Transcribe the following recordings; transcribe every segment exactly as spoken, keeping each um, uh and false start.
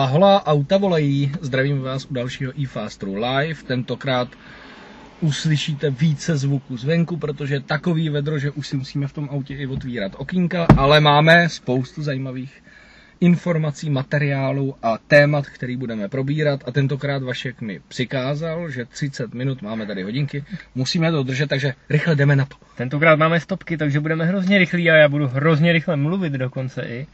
Hola, hola, auta volají, zdravím vás u dalšího iFasteru Live. Tentokrát uslyšíte více zvuku zvenku, protože je takový vedro, že už si musíme v tom autě i otvírat okýnka, ale máme spoustu zajímavých informací, materiálů a témat, který budeme probírat. A tentokrát Vašek mi přikázal, že třicet minut, máme tady hodinky, musíme to držet, takže rychle jdeme na to. Tentokrát máme stopky, takže budeme hrozně rychlí a já budu hrozně rychle mluvit dokonce i.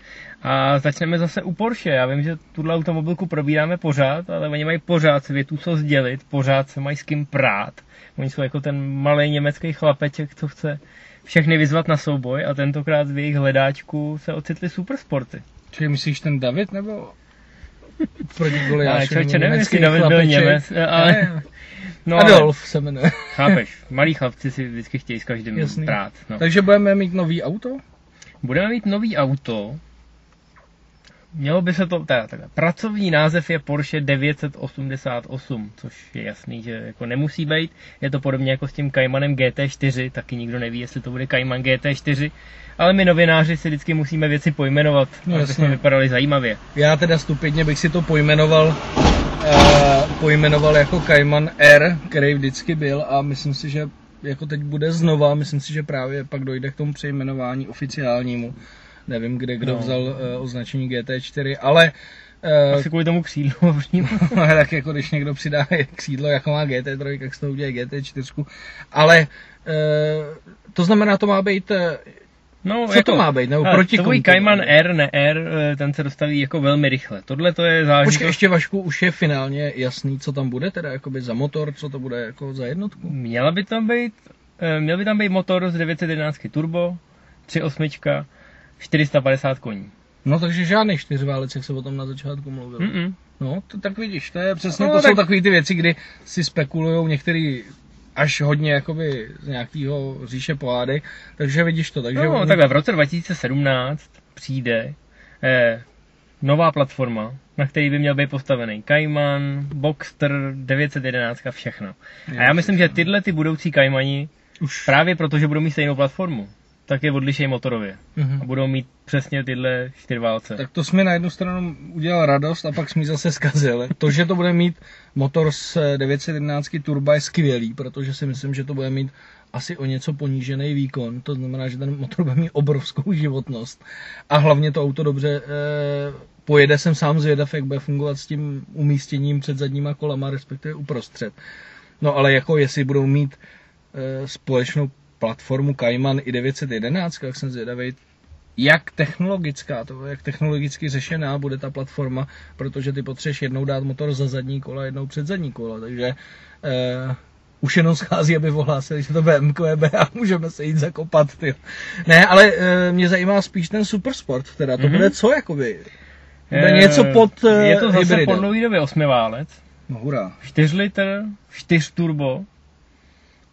A začneme zase u Porsche. Já vím, že tuhle automobilku probíráme pořád, ale oni mají pořád světu co sdělit, pořád se mají s kým prát. Oni jsou jako ten malý německý chlapeček, co chce všechny vyzvat na souboj, a tentokrát v jejich hledáčku se ocitly supersporty. Čili myslíš ten David, nebo proti Goliášovi? Člověče, nevím, jestli David chlapeček. Byl Němec, ale... No, Adolf ale... se jmenuje. Chápeš, malí chlapci si vždycky chtějí s každým prát. No. Takže budeme mít nový auto? Budeme mít nový auto. Mělo by se to... Teda, teda, pracovní název je Porsche devět set osmdesát osm, což je jasný, že jako nemusí být. Je to podobně jako s tím Caymanem G T čtyři, taky nikdo neví, jestli to bude Cayman G T čtyři. Ale my novináři si vždycky musíme věci pojmenovat, no, aby jsme vypadali zajímavě. Já teda stupidně bych si to pojmenoval, eh, pojmenoval jako Cayman R, který vždycky byl, a myslím si, že jako teď bude znova, myslím si, že právě pak dojde k tomu přejmenování oficiálnímu. Nevím, kde kdo no. vzal eh, označení G T čtyři, ale... Eh, Asi kvůli tomu křídlu. Tak jako když někdo přidá křídlo, jako má G T tři, jak z toho udělá G T čtyři. Ale eh, to znamená, to má být... Eh, No, co jako, to má být? Nebo proti kontu? Cayman R, ne R, ten se dostaví jako velmi rychle. Tohle to je zážitost. Počkej, ještě Vašku, už je finálně jasný, co tam bude, teda jakoby za motor, co to bude jako za jednotku? Měla by tam být, měl by tam být motor z devět set jedenáct turbo, tři celá osm, čtyři sta padesát koní. No takže žádný čtyřválec, jak se o tom na začátku mluvil. Mm-mm. No, to, tak vidíš, to je přesně, no, to tak... jsou takové ty věci, kdy si spekulujou některý... až hodně jakoby z nějakého říše pohády, takže vidíš to. Takže no, on... takhle v roce dva tisíce sedmnáct přijde eh, nová platforma, na který by měl být postavený Cayman, Boxster, devět set jedenáct a všechno. A já myslím, že tyhle ty budoucí Caymani, už právě protože budou mít stejnou platformu, tak je odlišej motorově. Uh-huh. A budou mít přesně tyhle čtyřválce. Tak to jsi mi na jednu stranu udělal radost a pak jsi mi zase zkazil. To, že to bude mít motor s devět set jedenáct turba, je skvělý, protože si myslím, že to bude mít asi o něco ponížený výkon. To znamená, že ten motor bude mít obrovskou životnost. A hlavně to auto dobře eh, pojede. Jsem sám zvědav, jak bude fungovat s tím umístěním před zadníma kolama, respektive uprostřed. No ale jako jestli budou mít eh, společnou platformu Cayman i devět set jedenáct, jak jsem zvědavý, jak technologická, to, jak technologicky řešená bude ta platforma, protože ty potřebuješ jednou dát motor za zadní kola, jednou před zadní kola, takže eh, už jenom schází, aby ohlásili, že to B M Q B a můžeme se jít zakopat, ty. Ne, ale eh, mě zajímá spíš ten supersport, teda to mm-hmm. bude co, jakoby? Bude je, něco pod eh, je to zase hybridem. Pod nový době osmiválec, no, hurá. čtyři litr, čtyři turbo,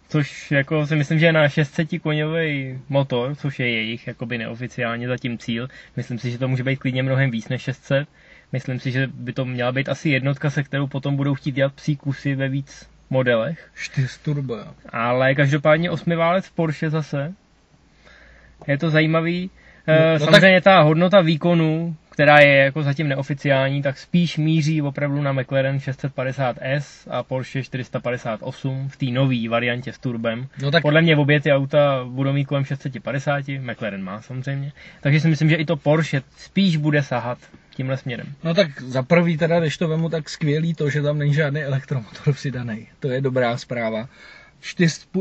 což jako si myslím, že je na šest set koňový motor, což je jejich jakoby neoficiálně zatím cíl. Myslím si, že to může být klidně mnohem víc než šest set. Myslím si, že by to měla být asi jednotka, se kterou potom budou chtít dělat psí kusy ve víc modelech. čtyři turbo. Ale každopádně osmiválec Porsche zase. Je to zajímavý. No, no Samozřejmě tak... ta hodnota výkonu, která je jako zatím neoficiální, tak spíš míří opravdu na McLaren šest set padesát S a Porsche čtyři sta padesát osm v té nové variantě s turbem. No tak... Podle mě obě ty auta budou mít kolem šest set padesát, McLaren má samozřejmě. Takže si myslím, že i to Porsche spíš bude sahat tímhle směrem. No tak za prvý teda, když to vemu, tak skvělý to, že tam není žádný elektromotor přidaný. To je dobrá zpráva.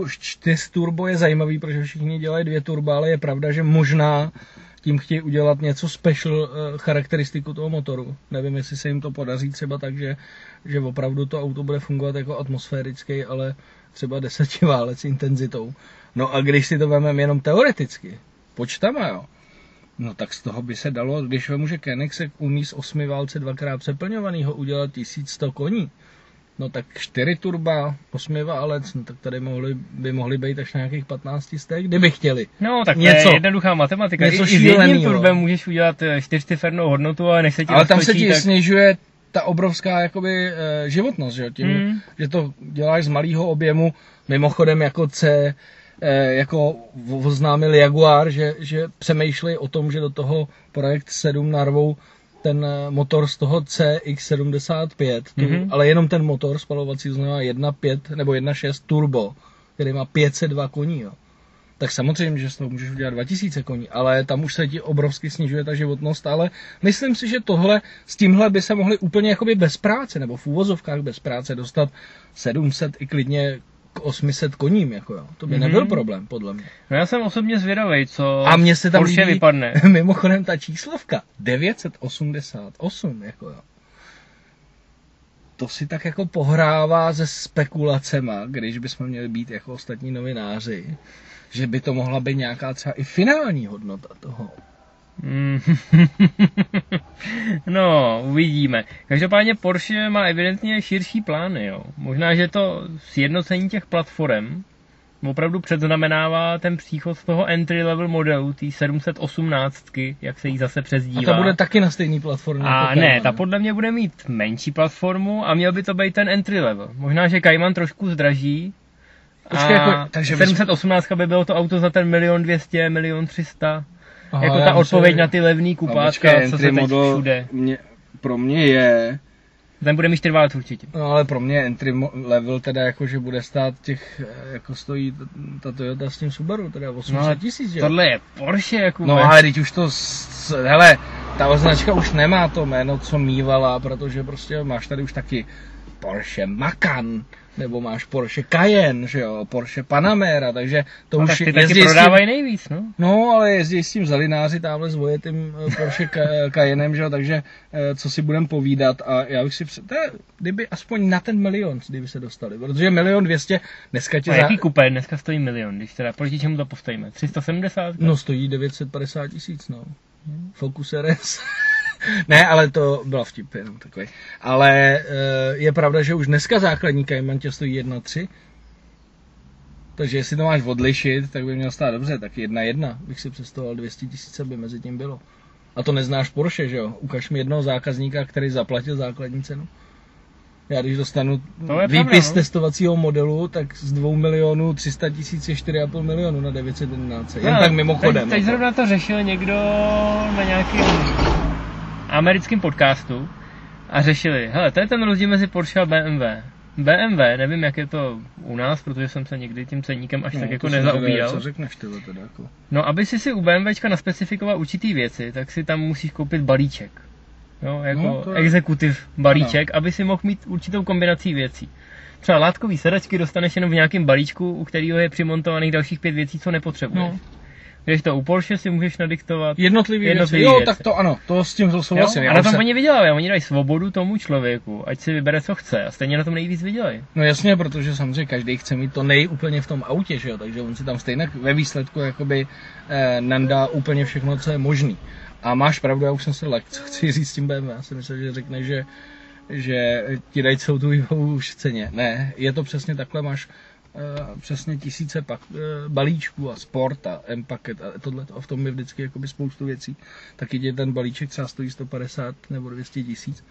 čtyři turbo je zajímavý, protože všichni dělají dvě turba, ale je pravda, že možná tím chtějí udělat něco special charakteristiku toho motoru. Nevím, jestli se jim to podaří třeba tak, že, že opravdu to auto bude fungovat jako atmosférický, ale třeba desetiválec s intenzitou. No a když si to vememe jenom teoreticky, počtama, jo, no tak z toho by se dalo, když vemu, že Kenexek umí z osmiválce dvakrát přeplňovanýho udělat tisíc sto koní, no tak čtyři turba, osmiválec, no tak tady mohli, by mohly být až nějakých patnáct stek, kdyby chtěli. No tak něco, to je jednoduchá matematika. Něco I, i s jedním turbem můžeš udělat čtyřcifernou hodnotu, ale než se ti Ale tam se ti tak... snižuje ta obrovská jakoby, životnost, že, tím, hmm. že to děláš z malého objemu. Mimochodem jako C, jako oznámil Jaguar, že, že přemýšlej o tom, že do toho projekt sedm narvou ten motor z toho C X sedmdesát pět, mm-hmm. tu, ale jenom ten motor spalovací znamená jedna pět nebo jedna šest turbo, který má pět set dva koní, jo. Tak samozřejmě, že s toho můžeš udělat dva tisíce koní, ale tam už se ti obrovsky snižuje ta životnost, ale myslím si, že tohle, s tímhle by se mohli úplně jakoby bez práce, nebo v úvozovkách bez práce dostat sedm set i klidně k osm set koním, jako jo. To by mm-hmm. nebyl problém, podle mě. No já jsem osobně zvědavej, co a mně se tam Porsche líbí, vypadne. Mimochodem ta číslovka, devět set osmdesát osm, jako jo. To si tak jako pohrává se spekulacema, když bychom měli být jako ostatní novináři, že by to mohla být nějaká třeba i finální hodnota toho. No, uvidíme. Každopádně Porsche má evidentně širší plány, jo. Možná, že to sjednocení těch platform opravdu předznamenává ten příchod z toho entry-level modelu, té sedm set osmnáctky, jak se jí zase přezdívá. A ta bude taky na stejný platformě. A jako ne, Cayman. Ta podle mě bude mít menší platformu a měl by to být ten entry-level. Možná, že Cayman trošku zdraží. Počkej, jako, takže sedm set osmnáct by bylo to auto za ten milion dvěstě, milion třista. Aha, jako ta odpověď na ty levný kupátka, počkej, co se teď všude. Mě, pro mě je... Ten bude mi čtyřválec určitě. No ale pro mě entry level teda jako, že bude stát těch, jako stojí ta Toyota s tím Subaru, teda osm set tisíc, jo? Tohle je Porsche, jako... No ale teď už to, hele, ta značka už nemá to jméno, co mívala, protože prostě máš tady už taky Porsche Macan, nebo máš Porsche Cayenne, že jo, Porsche Panamera, takže to no, už tak jezdí taky prodávají s tím, nejvíc, no? No, ale jezdí s tím zalináři tamhle s vojetým Porsche Cayennem, že jo, takže co si budem povídat a já bych si před... To je, kdyby aspoň na ten milion, kdyby se dostali, protože milion dvěstě dneska tě... A jaký za... kupé dneska stojí milion, když teda, proti čemu to postavíme? tři sta sedmdesát? No, stojí devět set padesát tisíc, no. Focus R S. Ne, ale to byla vtip jenom takový. Ale je pravda, že už dneska základní Cayman tě stojí jedna tři. Takže jestli to máš odlišit, tak by měl stát dobře. Tak jedna jedna bych si představoval, dvě stě tisíc by mezi tím bylo. A to neznáš Porsche, že jo? Ukaž mi jednoho zákazníka, který zaplatil základní cenu. Já když dostanu výpis pravda, testovacího modelu, tak z dva miliony tři sta tisíc je čtyři a půl milionu na devět set jedenáct. Jen no, tak mimochodem. Teď, teď zrovna to řešil někdo na nějaký... americkým podcastu a řešili, hele, to je ten rozdíl mezi Porsche a B M W. B M W, nevím, jak je to u nás, protože jsem se někdy tím ceníkem až no, tak jako nezaobíral. Co řekneš tyhle teda jako? No, aby si si u BMWčka naspecifikoval určitý věci, tak si tam musíš koupit balíček. Jo, jako no, exekutiv balíček, no. Aby si mohl mít určitou kombinací věcí. Třeba látkový sedačky dostaneš jenom v nějakém balíčku, u kterého je přimontovaných dalších pět věcí, co nepotřebuješ. No. Když to u Porsche si můžeš nadiktovat jednotlivý, jednotlivý věci. Jo, tak to ano, to s tím souhlasím. A na tom se... oni vydělají, oni dají svobodu tomu člověku, ať si vybere, co chce a stejně na tom nejvíc vydělají. No jasně, protože samozřejmě každý chce mít to nejúplně v tom autě, že jo, takže on si tam stejně ve výsledku jakoby eh, nandá úplně všechno, co je možný. A máš pravdu, já už jsem se lek, co chci říct s tím B M W, já si myslel, že řekne, že, že ti dají celou tu výbavu už v ceně. Ne, je to přesně takhle, máš Uh, přesně tisíce pak, uh, balíčků a sport a M-paket a tohleto, a v tom je vždycky jakoby spoustu věcí, taky tě ten balíček třeba stojí sto padesát nebo dvě stě tisíc.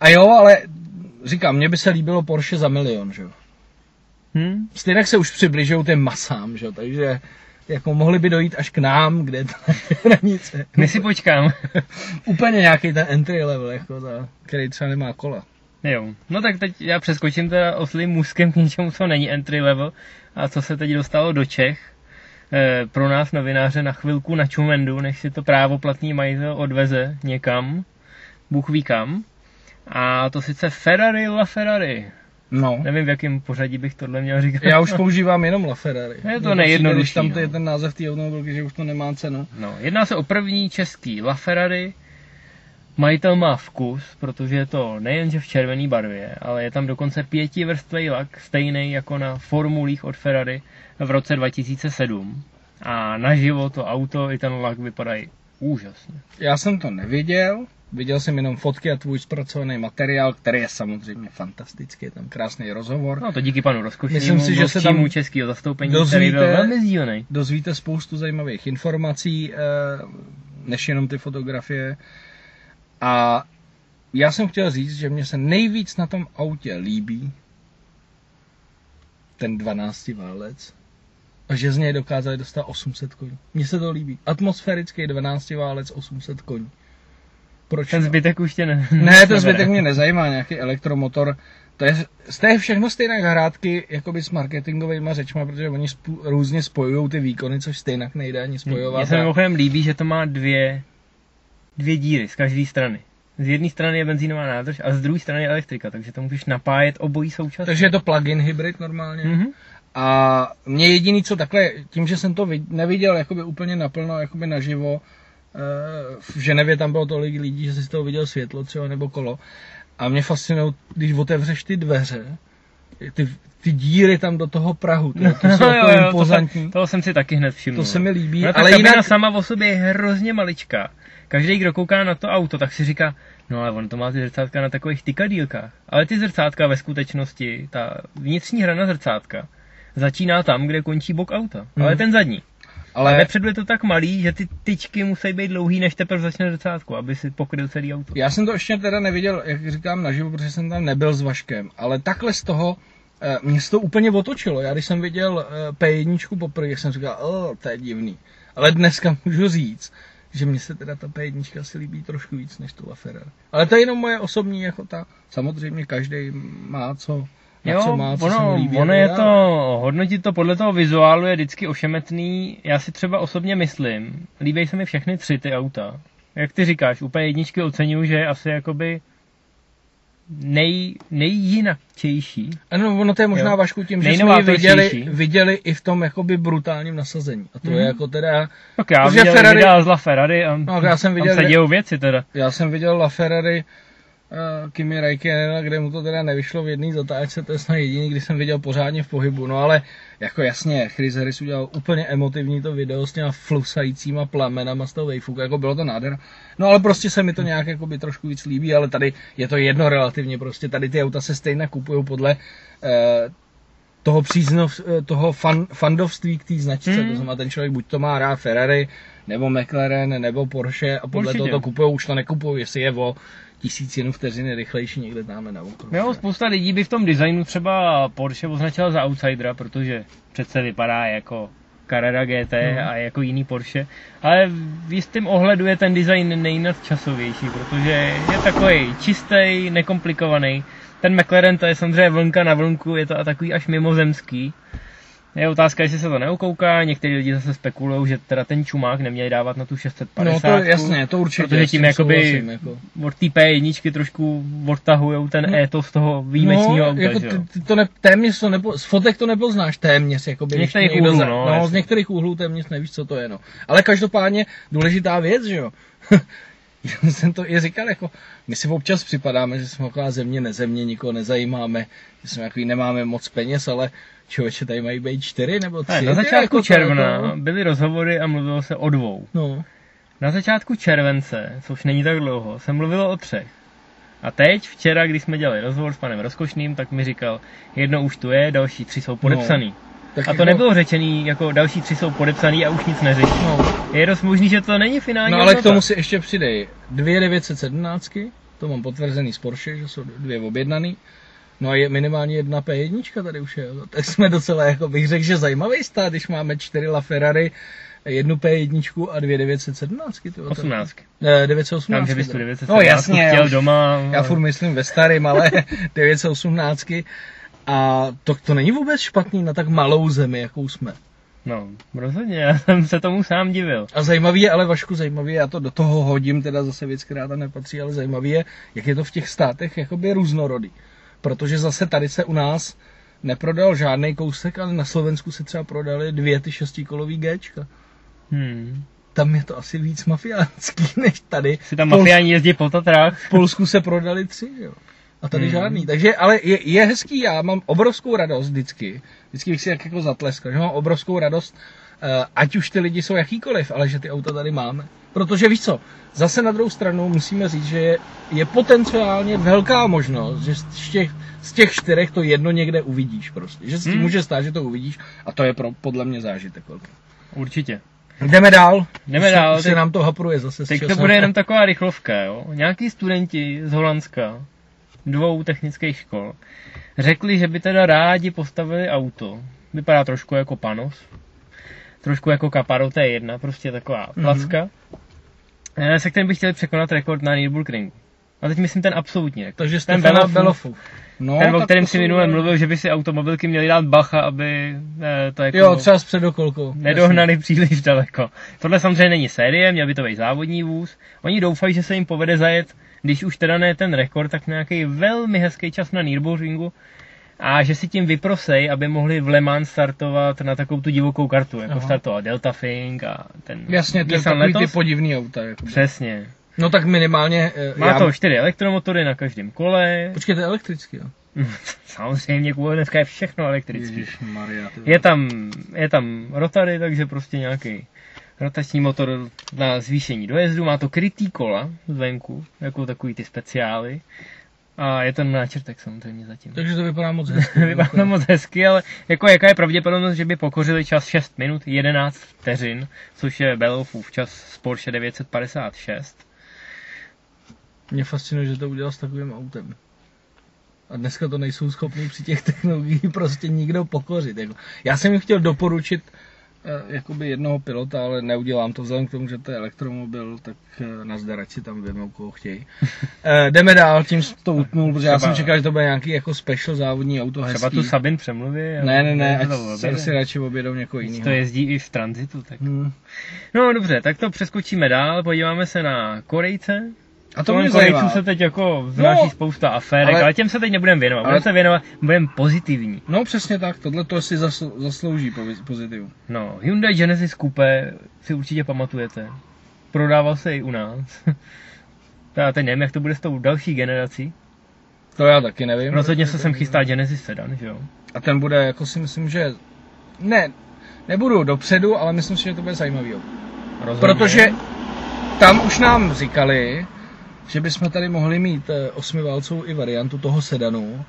A jo, ale říkám, mně by se líbilo Porsche za milion, že jo. Hmm? Stejně se už přibližují těm masám, že jo, takže jako mohli by dojít až k nám, kde je ta hranice. My si počkám. Úplně nějaký ten entry level, jako ta, který třeba nemá kola. Jo, no tak teď já přeskočím teda oslým můzkem k něčemu, co není entry level a co se teď dostalo do Čech. E, pro nás novináře na chvilku na čumendu, než si to právoplatný majitel odveze někam, Bůh ví kam. A to sice Ferrari LaFerrari. No. Nevím, v jakém pořadí bych tohle měl říkat. Já už používám jenom LaFerrari. Je to nejjednodušší. Když tam to je ten název té automobilky, že už to nemá cenu. No, jedná se o první český LaFerrari. Majitel má vkus, protože je to nejenže v červené barvě, ale je tam dokonce pětivrstvej lak, stejný jako na formulích od Ferrari v roce dva tisíce sedm. A naživo to auto i ten lak vypadají úžasně. Já jsem to neviděl, viděl jsem jenom fotky a tvůj zpracovaný materiál, který je samozřejmě fantastický, je tam krásný rozhovor. No to díky panu Rozkošnému, dosčímu českého zastoupení, dozvíte, který byl velmi sdílený. Dozvíte spoustu zajímavých informací, než jenom ty fotografie. A já jsem chtěl říct, že mě se nejvíc na tom autě líbí ten dvanáctiválec a že z něj dokázali dostat osm set koní. Mně se to líbí. Atmosférický dvanáctiválec osm set koní. Proč ten zbytek už tě ne? Ne, ten zbytek mě nezajímá, nějaký elektromotor. To je, to je všechno stejné hrátky jakoby s marketingovými řečma, protože oni spů, různě spojují ty výkony, což stejnak nejde ani spojovat. Mně se mimochodem líbí, že to má dvě, dvě díry z každé strany. Z jedné strany je benzínová nádrž a z druhé strany je elektrika, takže to můžeš napájet obojí současně. Takže je to plug-in hybrid normálně. Mm-hmm. A mě jediný, co takhle, tím, že jsem to neviděl jakoby úplně naplno, jakoby naživo, v Ženevě tam bylo tolik lidí, že jsi z toho viděl světlo třeba nebo kolo. A mě fascinuje, když otevřeš ty dveře, ty, ty díry tam do toho Prahu, to, to jsou no, jako jo, impozantní. To, toho jsem si taky hned všiml. To se mi líbí. No, ale jinak sama o sobě je hrozně maličká. Každý, kdo kouká na to auto, tak si říká, no ale on to má ty zrcátka na takových tykadýlkách. Ale ty zrcátka ve skutečnosti, ta vnitřní hrana zrcátka, začíná tam, kde končí bok auta. Hmm. Ale ten zadní. Ale vepředu je to tak malý, že ty tyčky musí být dlouhý, než teprve začne zrcátko, aby si pokryl celý auto. Já jsem to ještě teda neviděl, jak říkám, naživo, protože jsem tam nebyl s Vaškem, ale takhle z toho mě se to úplně otočilo. Já když jsem viděl pé jedna poprvé, jsem říkal, oh, to je divný. Ale dneska můžu říct, že mně se teda ta pé jedna si líbí trošku víc než tu LaFerrari. Ale to je jenom moje osobní jachota. Samozřejmě každý má co... Jo, co má, co ono, líbí, ono je to, hodnotit to podle toho vizuálu je vždycky ošemetný. Já si třeba osobně myslím, líbí se mi všechny tři ty auta. Jak ty říkáš, úplně jedničky oceňuju, že je asi jakoby nej, nejjinačejší. Ano, ono to je možná, jo, Vašku, tím, že jsme ji viděli, viděli i v tom jakoby brutálním nasazení. A to hmm. je jako teda... Tak já viděl, Ferrari, viděl z LaFerrari a no, já jsem viděl, tam se dějou věci teda. Já jsem viděl LaFerrari Kimi Räikkönena, kde mu to teda nevyšlo v jedné zatáčce, to je snad jediný, kdy jsem viděl pořádně v pohybu. No ale jako jasně, Chris Harris udělal úplně emotivní to video s těma flusajícíma plamenama z toho wavefooku, jako bylo to nádhera. No ale prostě se mi to nějak jako by trošku víc líbí, ale tady je to jedno relativně, prostě tady ty auta se stejně kupují podle eh, toho příznov, toho fan, fandovství k té značce, hmm. to znamená ten člověk buď to má rád Ferrari, nebo McLaren, nebo Porsche a podle Určitě. toho to kupují, už to nekupují, jestli je o tisícinu vteřiny rychlejší někde dáme na okruh. Jo, spousta lidí by v tom designu třeba Porsche označila za outsidera, protože přece vypadá jako Carrera G T no. a jako jiný Porsche, ale v jistém ohledu je ten design nejnadčasovější, protože je takový čistý, nekomplikovaný. Ten McLaren, to je samozřejmě vlnka na vlnku, je to takový až mimozemský. Je otázka, jestli se to neukouká, někteří lidi zase spekulují, že teda ten čumák neměli dávat na tu šest set padesát. No to jasně, to určitě. Protože tím jakoby jako od té pé jedna trošku odtahujou ten no, étos toho výjimečního auta. No, jako ty, ty to ne, téměř to nepo, z fotek to nepoznáš téměř, jakoby. Z některých úhlů, za, no, no, z některých úhlů téměř nevíš, co to je, no. Ale každopádně důležitá věc, že jo. Já jsem to i říkal, jako, my si občas připadáme, že jsme okolá země, nezemě, nikoho nezajímáme, že jsme jako nemáme moc peněz, ale člověče, tady mají být čtyři nebo tři. Ne, na začátku jako června to... byly rozhovory a mluvilo se o dvou. No. Na začátku července, což není tak dlouho, se mluvilo o třech. A teď, včera, když jsme dělali rozhovor s panem Rozkošným, tak mi říkal, jedno už tu je, další tři jsou podepsaný. No. Tak a to jako... nebylo řečený, jako další tři jsou podepsaný a už nic neřeší. No. Je dost možný, že to není finální. No ale k tomu si ještě přidej dvě devět set sedmnáct, to mám potvrzený z Porsche, že jsou dvě objednaný. No a je minimálně jedna pé jedna tady už je. Tak jsme docela, jako bych řekl, že zajímavý stát, když máme čtyři LaFerrari, jednu pé jedna a dvě devět set sedmnáct. osmnáct. Ne, devět set osmnáct. Tam, že bys tu devět set sedmnáct no, jasně, chtěl já, doma. Já furt myslím ve starém, ale devět set osmnáct. A to, to není vůbec špatný na tak malou zemi, jakou jsme. No, rozhodně, já jsem se tomu sám divil. A zajímavý je, ale Vašku, zajímavý je, já to do toho hodím, teda zase věc, která tam nepatří, ale zajímavý je, jak je to v těch státech jakoby různorodý. Protože zase tady se u nás neprodal žádný kousek, ale na Slovensku se třeba prodaly dvě ty šestikolový Géčka. Hmm. Tam je to asi víc mafiánský, než tady. Si tam Polsk... mafiáni jezdí po Tatrách. V Polsku se prodali tři, jo. A tady hmm. žádný, takže, ale je, je hezký, já mám obrovskou radost vždycky, vždycky bych si tak jako zatleskal, že mám obrovskou radost, ať už ty lidi jsou jakýkoliv, ale že ty auta tady máme. Protože víš co, zase na druhou stranu musíme říct, že je, je potenciálně velká možnost, že z těch, z těch čtyřech to jedno někde uvidíš prostě, že si hmm. může stát, že to uvidíš a to je pro, podle mě zážitek velký. Určitě. Jdeme dál, Jdeme dál. Už se teď, nám to hapruje zase. Teď to bude jenom taková rychlovka, jo, nějaký studenti z Holandska, dvou technických škol, řekli, že by teda rádi postavili auto. Vypadá trošku jako Panos, trošku jako Caparo té jedna, prostě taková placka. Mm-hmm. se kterým by chtěli překonat rekord na Nürburgringu. A teď myslím ten absolutní rekord. Takže Stefana Bellofu. No, ten, o kterém si minule mluvil, mluvil, že by si automobilky měly dát bacha, aby ne, to jako... Jo, třeba s předokolkou. Nedohnali jasný. Příliš daleko. Tohle samozřejmě není série, měl by to být závodní vůz. Oni doufají, že se jim povede zajet, když už teda ne ten rekord, tak nějaký velmi hezký čas na Nürburgringu. A že si tím vyprosej, aby mohli v Le Mans startovat na takovou tu divokou kartu, jako Aha. startoval Delta Fink a ten... Jasně, to je takový ty podivný auta. Jakoby. Přesně. No tak minimálně... Má já... to čtyři elektromotory na každém kole. Počkej, to je elektrický, jo? Samozřejmě, kvůli dneska je všechno elektrický. Ježišmarja, je tam, je tam rotary, takže prostě nějaký rotační motor na zvýšení dojezdu. Má to krytý kola zvenku, jako takový ty speciály. A je ten náčrtek samozřejmě zatím. Takže to vypadá moc hezky. vypadá to moc hezky, ale jako jaká je pravděpodobnost, že by pokořili čas šest minut jedenáct vteřin, což je Bellofův čas z Porsche devět set padesát šest. Mě fascinuje, že to udělal s takovým autem. A dneska to nejsou schopní při těch technologiích prostě nikdo pokořit. Jako. Já jsem jim chtěl doporučit eh, jakoby jednoho pilota, ale neudělám to vzhledem k tomu, že to je elektromobil, tak eh, nazdar, ať si tam vemou, koho chtějí. Eh, jdeme dál, tím to utnul, protože třeba, já jsem čekal, že to bude nějaký jako special závodní auto hezký. Třeba tu Sabin přemluví. Ne, ne, ne, ať si, si radši objedou někoho jiného. To jezdí i v tranzitu. Tak. Hmm. No dobře, tak to přeskočíme dál, podíváme se na Korejce. A to mě zajímá. Se teď jako vznáší no, spousta aférek, ale, ale těm se teď nebudeme věnovat, ale, budeme se věnovat, budeme pozitivní. No přesně tak, tohle to si zasl, zaslouží pozitivu. No, Hyundai Genesis Coupé si určitě pamatujete, prodával se i u nás. Já teď nevím, jak to bude s tou další generací. To já taky nevím. Rozhodně se sem chystá Genesis Sedan, že jo? A ten bude, jako si myslím, že... Ne, nebudu dopředu, ale myslím si, že to bude zajímavý. Rozhodně. Protože tam už nám říkali, že bychom tady mohli mít osmiválcovou i variantu toho sedanu.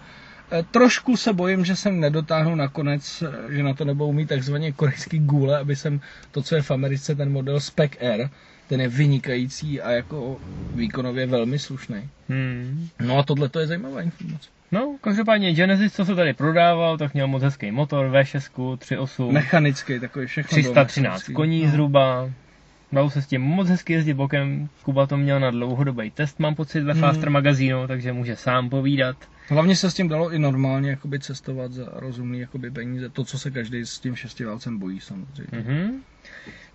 Trošku se bojím, že jsem nedotáhnu nakonec, že na to nebudou mít takzvaně korejský gule, aby jsem to, co je v Americe, ten model Spec R, ten je vynikající a jako výkonově velmi slušný. Hmm. No a tohle to je zajímavá informace. No, každopádně Genesis, co se tady prodával, tak měl moc hezký motor, V šest, tři osm. Mechanický, takový všechno. tři sta třináct koní no. Zhruba. Dalo se s tím moc hezky jezdit bokem, Kuba to měl na dlouhodobý test, mám pocit, ve Faster mm. magazínu, takže může sám povídat. Hlavně se s tím dalo i normálně jakoby cestovat za rozumný jakoby peníze, to, co se každý s tím šestiválcem bojí samozřejmě. Mm-hmm.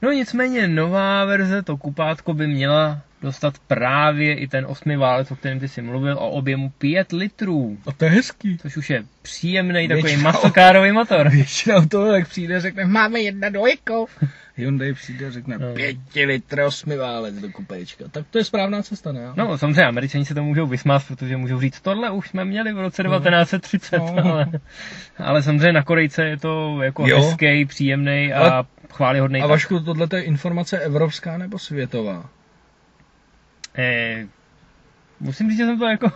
No nicméně nová verze, to kupátko by měla dostat právě i ten osmiválec, o kterém ty si mluvil, o objemu pět litrů. A to je hezký. Což už je příjemný takový masokárový motor. Většinou toho, jak přijde, řekne, máme jedna dvojku. Hyundai přijde a řekne, no. pěti litrů osmiválec do kupečka. Tak to je správná cesta, ne? No samozřejmě Američani se to můžou vysmát, protože můžou říct, tohle už jsme měli v roce devatenáct set třicet, no. ale, ale samozřejmě na Korejce je to jako jo. hezký, příjemný a ale... chválihodný. A Vašku, tohle je informace evropská nebo světová? Eh, musím říct, že jsem to jako,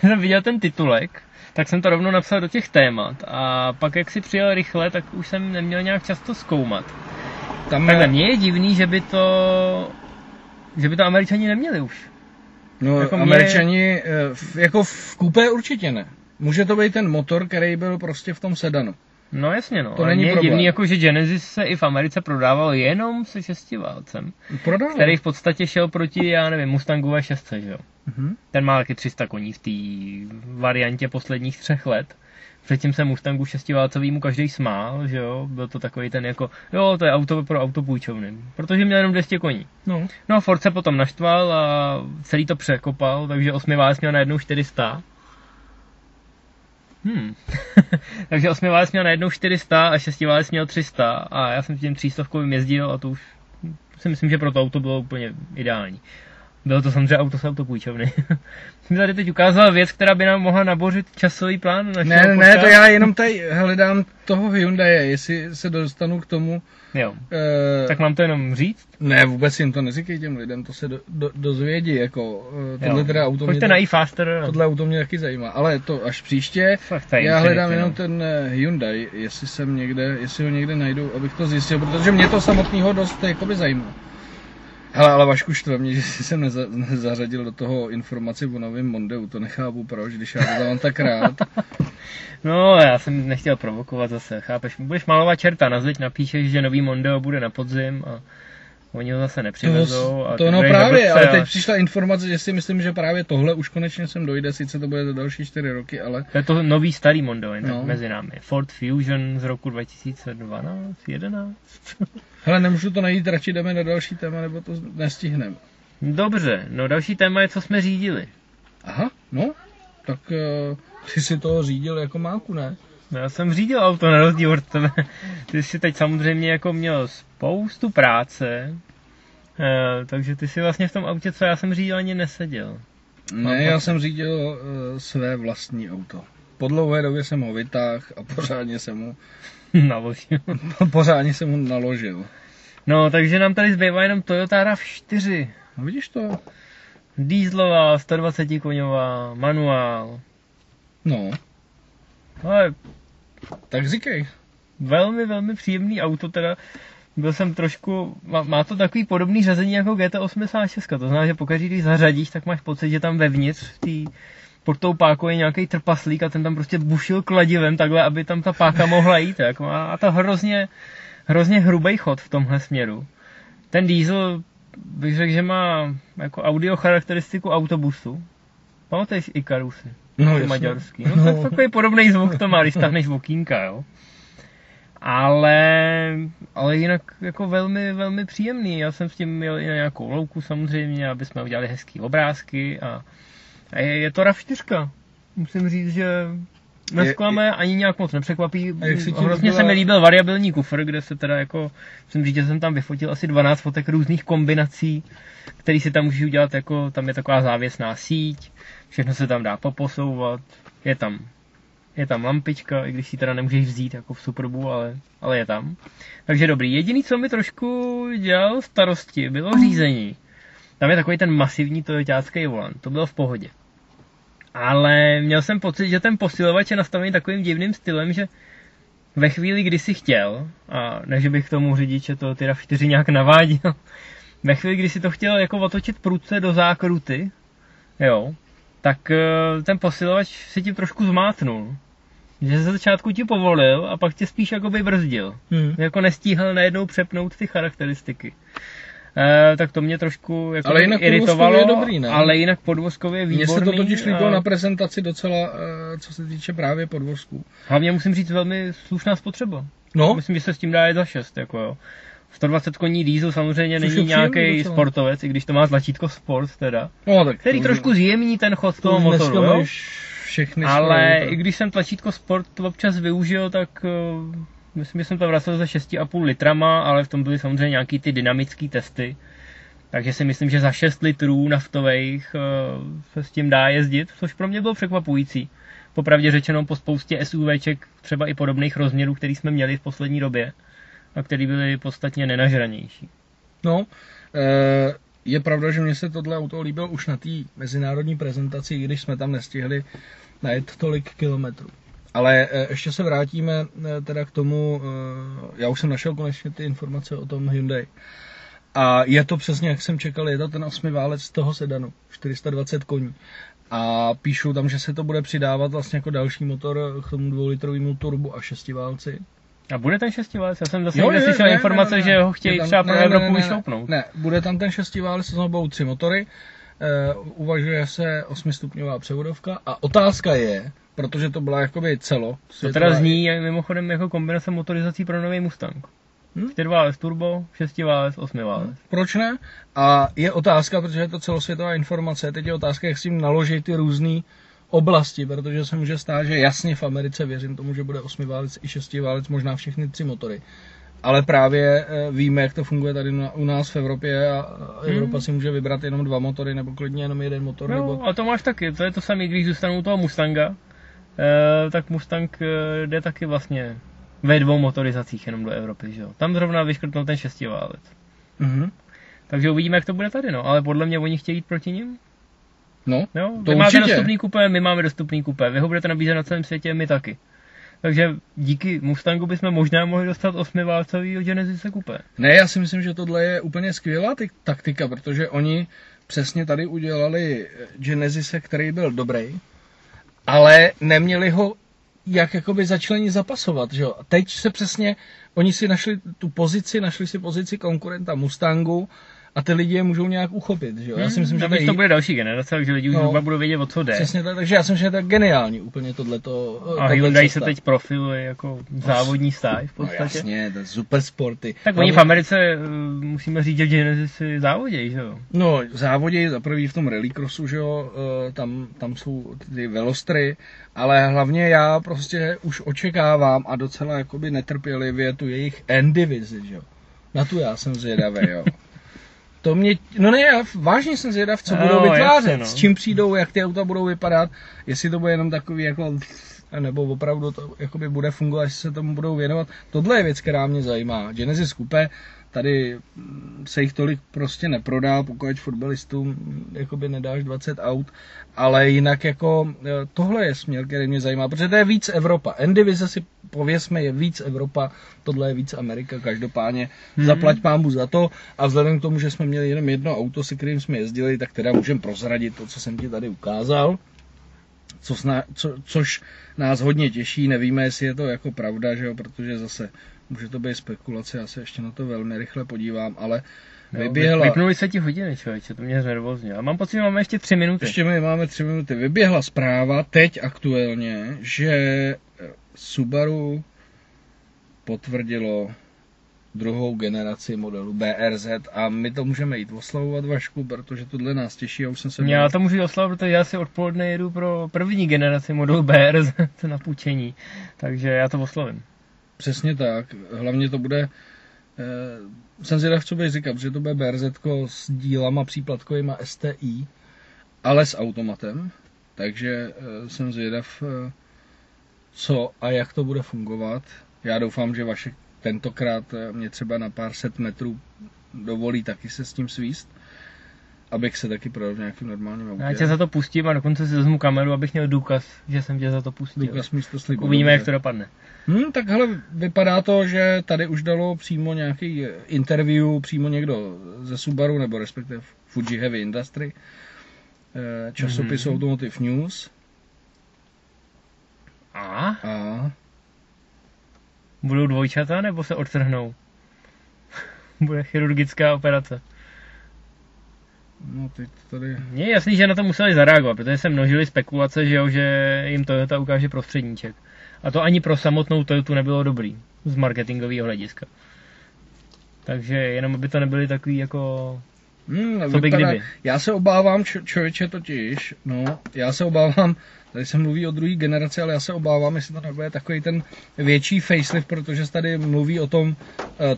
jsem viděl ten titulek, tak jsem to rovnou napsal do těch témat a pak jak si přijel rychle, tak už jsem neměl nějak často zkoumat. Tam Takhle, je... mně je divný, že by to, že by to Američani neměli už. No jako Američani, mě... jako v kupé určitě ne. Může to být ten motor, který byl prostě v tom sedanu. No jasně no, to není mě je divný, jako, že Genesis se i v Americe prodával jenom se šestiválcem, prodával. Který v podstatě šel proti, já nevím, Mustangové šestce, že jo. Mm-hmm. Ten má taky tři sta koní v té variantě posledních třech let. Předtím se Mustangu šestiválcovýmu každý smál, že jo, byl to takový ten jako, jo, to je auto pro autopůjčovny, protože měl jenom dvě stě koní. No. No a Ford se potom naštval a celý to překopal, takže osmiválec měl najednou čtyři sta. Hmm. Takže osmiválec měl najednou čtyři sta a šestiválec měl tři sta a já jsem tím třístovkovým jezdil a to už si myslím, že pro to auto bylo úplně ideální. Bylo to samozřejmě auto s autopůjčovny. Jsem tady teď ukázal věc, která by nám mohla nabořit časový plán našeho Ne, počát. Ne, to já jenom tady hledám toho Hyundai, jestli se dostanu k tomu. Jo, e... tak mám to jenom říct? Ne, vůbec jim to neříkej těm lidem, to se do, do, dozvědí, jako tohle teda auto Pojďte mě... na iFaster. Tohle auto mě taky zajímá, ale to až příště. Já hledám jenom ten Hyundai, jestli jsem někde, jestli ho někde najdu, abych to zjistil, protože mě to samotného dost jakoby zajímá. Hele, ale Vašku štve mě, že jsem neza, nezařadil do toho informaci o novém Mondeu, to nechápu proč, když já to dávám tak rád. No, já jsem nechtěl provokovat zase, chápeš, budeš malovat čerta, na zeď napíšeš, že nový Mondeo bude na podzim a Oni ho zase nepřivezou. To, a to no právě, ale teď až... přišla informace, že si myslím, že právě tohle už konečně sem dojde, sice to bude za další čtyři roky, ale... To je to nový starý Mondo, jen tak no. mezi námi. Ford Fusion z roku dva tisíce dvanáct, jedenáct Hele, nemůžu to najít, radši jdeme na další téma, nebo to nestihneme. Dobře, no další téma je, co jsme řídili. Aha, no, tak uh, ty si toho řídil jako máku, ne? Já jsem řídil auto na rozdíl od tebe. Ty jsi teď samozřejmě jako měl spoustu práce, e, takže ty jsi vlastně v tom autě, co já jsem řídil, ani neseděl. Ne, já jsem řídil e, své vlastní auto. Po dlouhé době jsem ho vytáhl a pořádně jsem ho naložil. Pořádně jsem ho naložil. No, takže nám tady zbývá jenom Toyota R A V čtyři. No, vidíš to? Dieselová, sto dvacet koňová, manuál. No. Ale tak říkej. Velmi, velmi příjemný auto teda. Byl jsem trošku, má, má to takový podobný řazení jako G T osmdesát šest. To znamená, že pokaždé, když zařadíš, tak máš pocit, že tam vevnitř tý, pod tou pákou je nějaký trpaslík a ten tam prostě bušil kladivem takhle, aby tam ta páka mohla jít. Tak má to hrozně, hrozně hrubý chod v tomhle směru. Ten diesel bych řekl, že má jako audio charakteristiku autobusu. Pamatuješ Icarusy? No, maďarský. No, no. Tak takový podobný zvuk to má, když stáhneš vokínka, jo. Ale, ale jinak jako velmi, velmi příjemný. Já jsem s tím měl i na nějakou louku samozřejmě, aby jsme udělali hezký obrázky a, a je, je to R A V čtyři. Musím říct, že nesklame, ani nějak moc nepřekvapí. Hrozně se mi líbil variabilní kufr, kde se teda jako, musím říct, že jsem tam vyfotil asi dvanáct fotek různých kombinací, který si tam můžeš udělat, jako tam je taková závěsná síť, všechno se tam dá poposouvat, je tam, je tam lampička, i když si teda nemůžeš vzít jako v Superbu, ale, ale je tam. Takže dobrý, jediný, co mi trošku dělal starosti, bylo řízení. Tam je takový ten masivní toyotácký volant, to bylo v pohodě. Ale měl jsem pocit, že ten posilovač je nastavený takovým divným stylem, že ve chvíli, kdy si chtěl, a než bych k tomu řidiče to ty R A V čtyři nějak naváděl, ve chvíli, kdy si to chtěl jako otočit prudce do zákruty, jo, tak ten posilovač si ti trošku zmátnul. Že ze začátku ti povolil a pak tě spíš jakoby brzdil. Hmm. Jako nestíhal najednou přepnout ty charakteristiky. E, tak to mě trošku jako ale jinak iritovalo, je dobrý, ne? Ale jinak podvozkově je výborný. Mně se to totiž líbilo a... na prezentaci docela, co se týče právě podvozků. Hlavně musím říct velmi slušná spotřeba. No? Myslím, že se s tím dá jet za šest, jako jo. sto dvacet koní diesel samozřejmě což není nějaký sportovec, i když to má tlačítko sport teda, no, tak který trošku zjemní ten chod toho motoru, jo? Ale i když jsem tlačítko sport občas využil, tak uh, myslím, že jsem to vracel za šest a půl litrama, ale v tom byly samozřejmě nějaký ty dynamické testy, takže si myslím, že za šest litrů naftových uh, se s tím dá jezdit, což pro mě bylo překvapující. Popravdě řečeno po spoustě SUVček, třeba i podobných rozměrů, který jsme měli v poslední době, a který byly podstatně nenažranější. No, je pravda, že mně se tohle auto líbilo už na té mezinárodní prezentaci, i když jsme tam nestihli najet tolik kilometrů. Ale ještě se vrátíme teda k tomu, já už jsem našel konečně ty informace o tom Hyundai. A je to přesně, jak jsem čekal, je to ten osmiválec z toho sedanu, čtyři sta dvacet koní. A píšou tam, že se to bude přidávat vlastně jako další motor k tomu dvoulitrovýmu turbu a šestiválci. A bude ten šestiválec? Já jsem zase jo, neslyšel ne, informace, ne, ne, že ho chtějí tam, třeba pro ne, Evropu ne, ne, vyšoupnout. Ne, bude tam ten šestiválec, to znamená tři motory, uh, uvažuje se osmistupňová převodovka a otázka je, protože to byla jakoby celo. To teda zní mimochodem jako kombinace motorizací pro nový Mustang. Hmm? čtyřválec turbo, šestiválec, osmiválec. Proč ne? A je otázka, protože je to celosvětová informace, teď je otázka, jak s tím naloží ty různý oblasti, protože se může stát, že jasně v Americe věřím tomu, že bude osmiválec i šestiválec, možná všechny tři motory. Ale právě víme, jak to funguje tady u nás v Evropě a Evropa hmm. si může vybrat jenom dva motory nebo klidně jenom jeden motor. No, nebo... a to máš taky, to je to samé, když zůstanu u toho Mustanga, tak Mustang jde taky vlastně ve dvou motorizacích jenom do Evropy, že jo. Tam zrovna vyškrtnou ten šestiválec. Hmm. Takže uvidíme, jak to bude tady, no, ale podle mě oni chtějí jít proti nim. No, jo, to vy máte určitě dostupný kupé, my máme dostupný kupé, vy ho budete nabízet na celém světě, my taky. Takže díky Mustangu bychom možná mohli dostat osmiválcovýho Genesise kupé. Ne, já si myslím, že tohle je úplně skvělá taktika, protože oni přesně tady udělali Genesise, který byl dobrý, ale neměli ho jak jakoby začlení zapasovat, že jo. Teď se přesně, oni si našli tu pozici, našli si pozici konkurenta Mustangu a ty lidi je můžou nějak uchopit, že jo. Já si myslím, hmm, že to bude další generace, takže lidi už no, zhruba budou vědět, o co jde. Přesně tak, takže já si myslím, že to je geniální úplně tohleto. A Hyundai se teď profiluje jako závodní stáj v podstatě. No jasně, to je super sporty. Tak oni v Americe, musíme říct, že Genesis závodějí, že jo? No, závodějí za prvý v tom rallycrossu, že jo, tam, tam jsou ty velostry, ale hlavně já prostě už očekávám a docela jakoby netrpělivě tu jejich N-divizi, že jo. Na tu já jsem zvědavý, jo. To mě, no ne, já vážně jsem zvědav, co no, budou vytvářet, jasně, no. S čím přijdou, jak ty auta budou vypadat, jestli to bude jenom takový jako, nebo opravdu to jakoby bude fungovat, jestli se tomu budou věnovat. Tohle je věc, která mě zajímá. Genesis Coupe, tady se jich tolik prostě neprodá, pokud fotbalistům jakoby nedáš dvacet aut, ale jinak jako tohle je směr, který mě zajímá, protože to je víc Evropa. N-divize si pověsme, je víc Evropa, tohle je víc Amerika, každopádně hmm. zaplať pámu za to a vzhledem k tomu, že jsme měli jenom jedno auto, se kterým jsme jezdili, tak teda můžeme prozradit to, co jsem ti tady ukázal, co sna, co, což nás hodně těší, nevíme, jestli je to jako pravda, že jo, protože zase může to být spekulace, já se ještě na to velmi rychle podívám, ale no, vyběhla... Vypnuli se ti hodiny, člověče, to mě znervozně. A mám pocit, že máme ještě tři minuty. Ještě my máme tři minuty. Vyběhla zpráva, teď aktuálně, že Subaru potvrdilo druhou generaci modelu B R Z a my to můžeme jít oslavovat, Vašku, protože tohle nás těší a už jsem se... Já byl... to můžu oslavovat, protože já si odpoledne jedu pro první generaci modelu B R Z na půjčení, takže já to oslavím. Přesně tak, hlavně to bude, eh, jsem zvědav, co bych říkal, protože to bude BRZko s dílama příplatkovýma S T I, ale s automatem, takže eh, jsem zvědav, eh, co a jak to bude fungovat. Já doufám, že Vašek tentokrát mě třeba na pár set metrů dovolí taky se s tím svíst, abych se taky projel v nějakým normálním autě. Já tě za to pustím a dokonce si vezmu kameru, abych měl důkaz, že jsem tě za to pustil. Důkaz místo slibu. Uvidíme, jak to dopadne. Hmm, tak hele, vypadá to, že tady už dalo přímo nějaký interview, přímo někdo ze Subaru, nebo respektive Fuji Heavy Industry, časopisu mm-hmm. Automotive News. A? A? Budou dvojčata, nebo se odtrhnou? Bude chirurgická operace. No, teď tady... Mně je jasný, že na to museli zareagovat, protože se množily spekulace, že, jo, že jim Toyota ukáže prostředníček. A to ani pro samotnou Toyotu nebylo dobrý, z marketingového hlediska. Takže jenom aby to nebyly takový jako... Hmm, co by kdyby. Já se obávám, č- člověče totiž, no, já se obávám, tady se mluví o druhé generaci, ale já se obávám, jestli to nebude takový ten větší facelift, protože tady mluví o tom,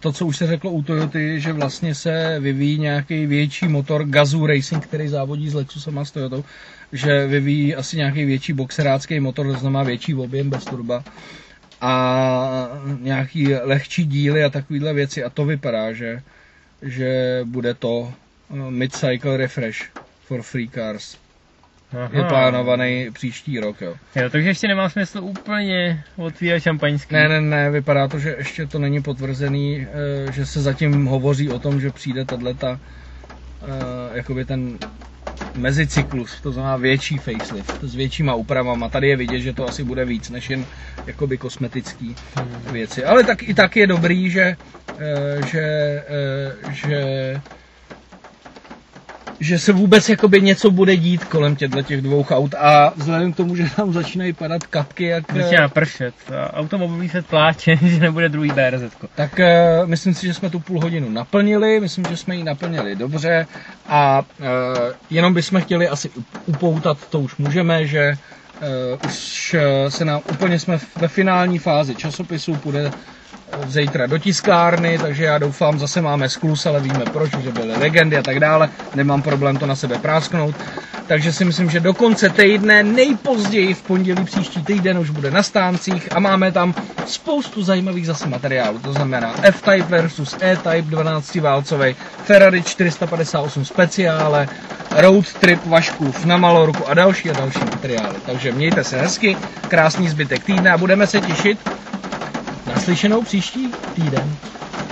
to, co už se řeklo u Toyoty, že vlastně se vyvíjí nějaký větší motor Gazoo Racing, který závodí s Lexusem a s Toyotou, že vyvíjí asi nějaký větší boxerácký motor, to znamená větší objem bez turba a nějaký lehčí díly a takovýhle věci a to vypadá, že, že bude to mid-cycle refresh for free cars. Aha. Je plánovaný příští rok, jo. Jo, takže ještě nemá smysl úplně otvírat šampaňský. Ne, ne, ne, vypadá to, že ještě to není potvrzený, že se zatím hovoří o tom, že přijde tato, jakoby ten mezicyklus, to znamená větší facelift, s většíma úpravama. Tady je vidět, že to asi bude víc než jen jakoby kosmetický hmm. věci. Ale tak i tak je dobrý, že, že, že že se vůbec jakoby něco bude dít kolem těch dvou aut a vzhledem k tomu, že tam začínají padat kapky jak... Začíná pršet a automobilní svět pláče, že nebude druhý BRZko. Tak uh, myslím si, že jsme tu půl hodinu naplnili, myslím, že jsme ji naplnili dobře a uh, jenom bychom chtěli asi upoutat, to už můžeme, že uh, už se nám úplně jsme ve finální fázi časopisu, půjde zítra do tiskárny, takže já doufám, zase máme sklus, ale víme proč, že byly legendy a tak dále, nemám problém to na sebe prásknout, takže si myslím, že do konce týdne, nejpozději v pondělí příští týden už bude na stáncích a máme tam spoustu zajímavých zase materiálů, to znamená F-Type versus E-Type dvanáctiválcový, Ferrari čtyři sta padesát osm speciále, Road Trip Vaškův na Malorku a další a další materiály, takže mějte se hezky, krásný zbytek týdne a budeme se těšit. Naslyšenou příští týden.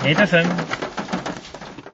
Mějte se.